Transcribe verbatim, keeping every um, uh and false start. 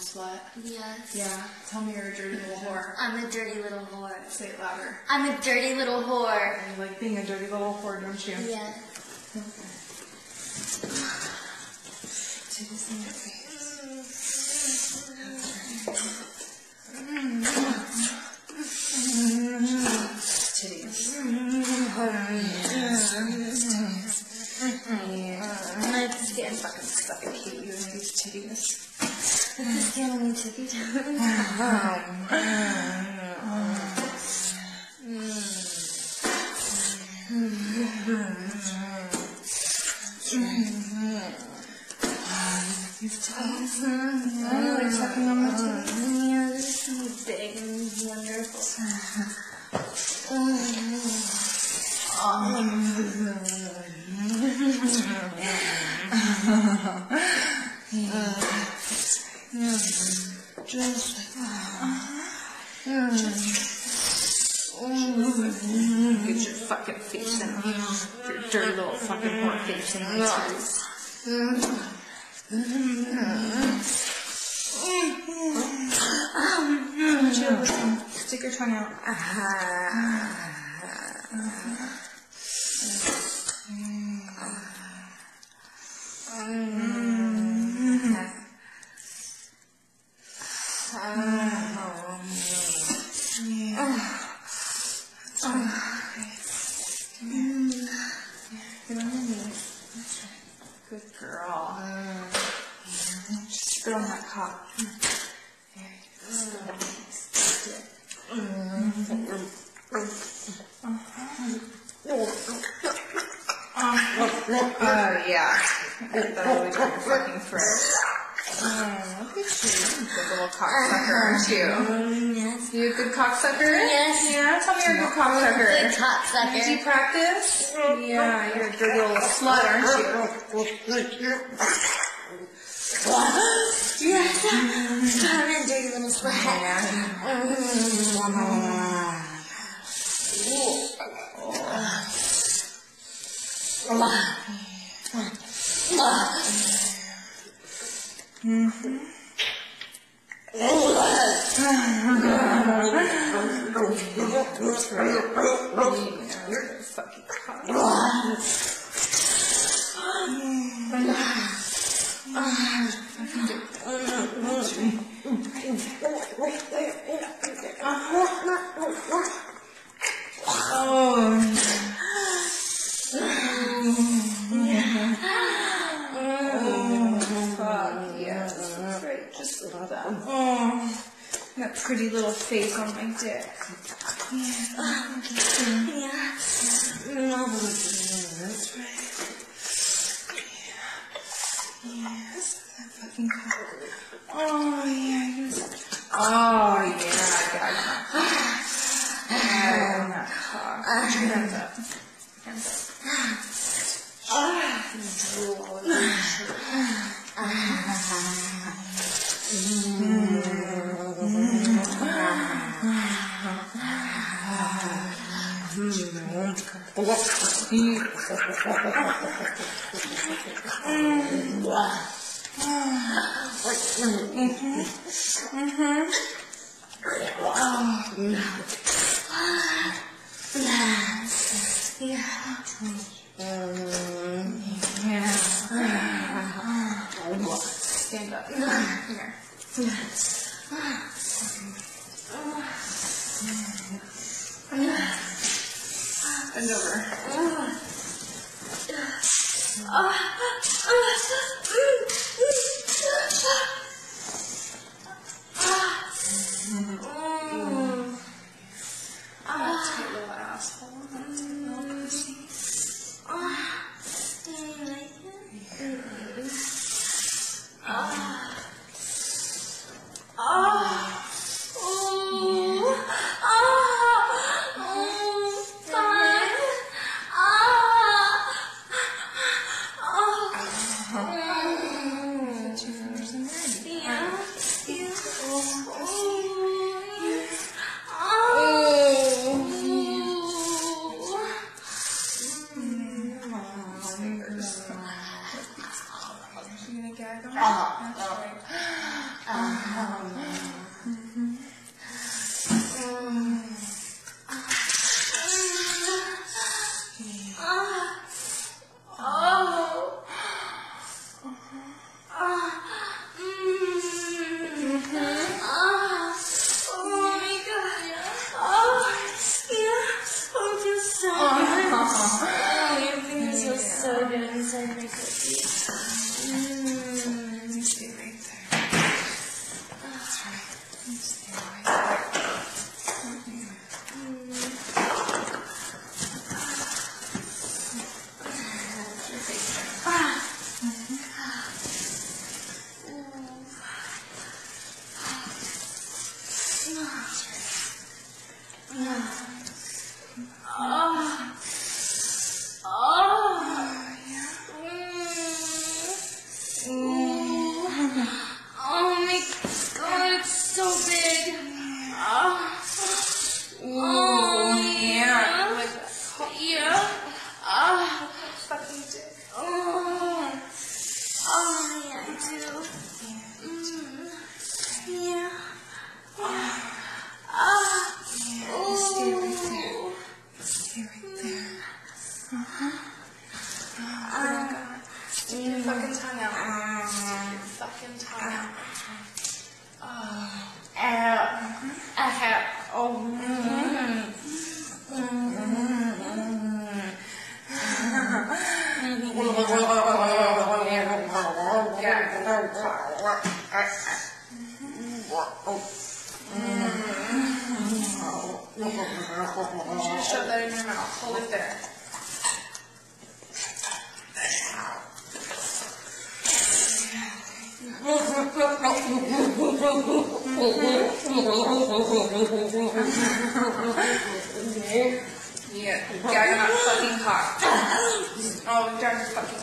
slut? Yes. Yeah. Tell me you're a dirty little whore. I'm a dirty little whore. Say it louder. I'm a dirty little whore. And you like being a dirty little whore, don't you? Yeah. Okay. Do this in your face. I hate you and these titties. Look at this damn on your titties. These titties. I don't like sucking on my titties. Yeah, they're so big and wonderful. Just mm. Just mm. Get your fucking face in mm. Your dirty little fucking whore face in my face. Stick your tongue out. Good girl. Mm. Just spit on that cock. Mm. Oh, yeah. Get that away from your fucking throat. Oh, look at you. Good little cocksucker, aren't you? Mm, yes. You a good cocksucker? Yes. Yeah, tell me you're a good cocksucker. Good cocksucker. Did you practice? Yeah, you're a good little slut, aren't you? Yes. Stop it, dirty little slut. Mm-hmm. Oh, that pretty little face on my dick. Yeah. Yeah. That's right. Yeah. Yes. That fucking cock. Oh yeah. Yes. Oh yeah. I got that cock. Hands up. Hands up. Stand up. Here. Bend over. Oh. Shove that in your mouth. Hold it there. Mm-hmm. Yeah, yeah, you're not fucking hot.